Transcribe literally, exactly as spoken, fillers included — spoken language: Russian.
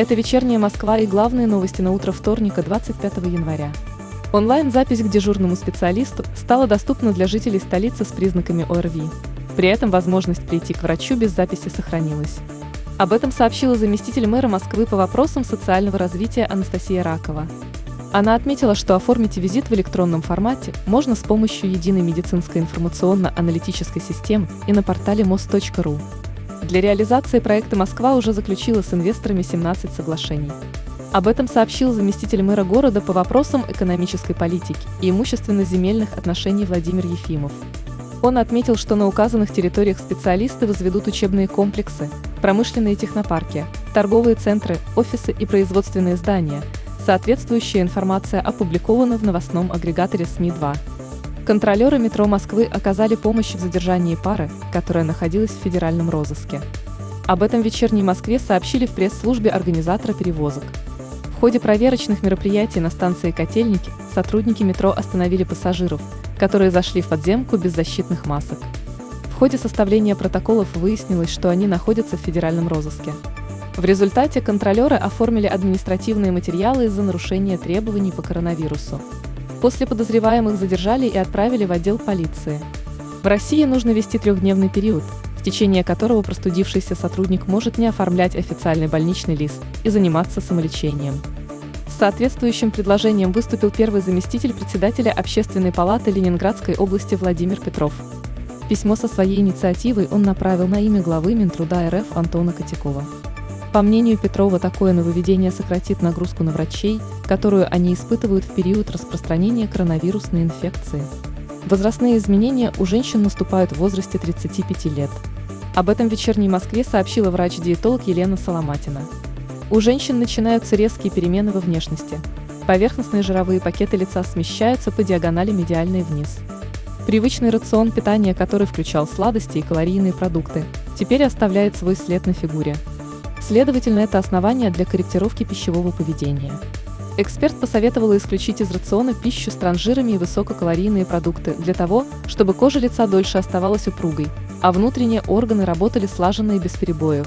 Это «Вечерняя Москва» и главные новости на утро вторника, двадцать пятого января. Онлайн-запись к дежурному специалисту стала доступна для жителей столицы с признаками ОРВИ. При этом возможность прийти к врачу без записи сохранилась. Об этом сообщила заместитель мэра Москвы по вопросам социального развития Анастасия Ракова. Она отметила, что оформить визит в электронном формате можно с помощью единой медицинской информационно-аналитической системы и на портале мос точка ру. Для реализации проекта Москва уже заключила с инвесторами семнадцать соглашений. Об этом сообщил заместитель мэра города по вопросам экономической политики и имущественно-земельных отношений Владимир Ефимов. Он отметил, что на указанных территориях специалисты возведут учебные комплексы, промышленные технопарки, торговые центры, офисы и производственные здания. Соответствующая информация опубликована в новостном агрегаторе СМИ два. Контролеры метро Москвы оказали помощь в задержании пары, которая находилась в федеральном розыске. Об этом в «Вечерней Москве» сообщили в пресс-службе организатора перевозок. В ходе проверочных мероприятий на станции Котельники сотрудники метро остановили пассажиров, которые зашли в подземку без защитных масок. В ходе составления протоколов выяснилось, что они находятся в федеральном розыске. В результате контролеры оформили административные материалы из-за нарушения требований по коронавирусу. После подозреваемых задержали и отправили в отдел полиции. В России нужно ввести трехдневный период, в течение которого простудившийся сотрудник может не оформлять официальный больничный лист и заниматься самолечением. С соответствующим предложением выступил первый заместитель председателя Общественной палаты Ленинградской области Владимир Петров. Письмо со своей инициативой он направил на имя главы Минтруда РФ Антона Катякова. По мнению Петрова, такое нововведение сократит нагрузку на врачей, которую они испытывают в период распространения коронавирусной инфекции. Возрастные изменения у женщин наступают в возрасте тридцати пяти лет. Об этом в «Вечерней Москве» сообщила врач-диетолог Елена Соломатина. У женщин начинаются резкие перемены во внешности. Поверхностные жировые пакеты лица смещаются по диагонали медиальной вниз. Привычный рацион питания, который включал сладости и калорийные продукты, теперь оставляет свой след на фигуре. Следовательно, это основание для корректировки пищевого поведения. Эксперт посоветовала исключить из рациона пищу с трансжирами и высококалорийные продукты для того, чтобы кожа лица дольше оставалась упругой, а внутренние органы работали слаженно и без перебоев.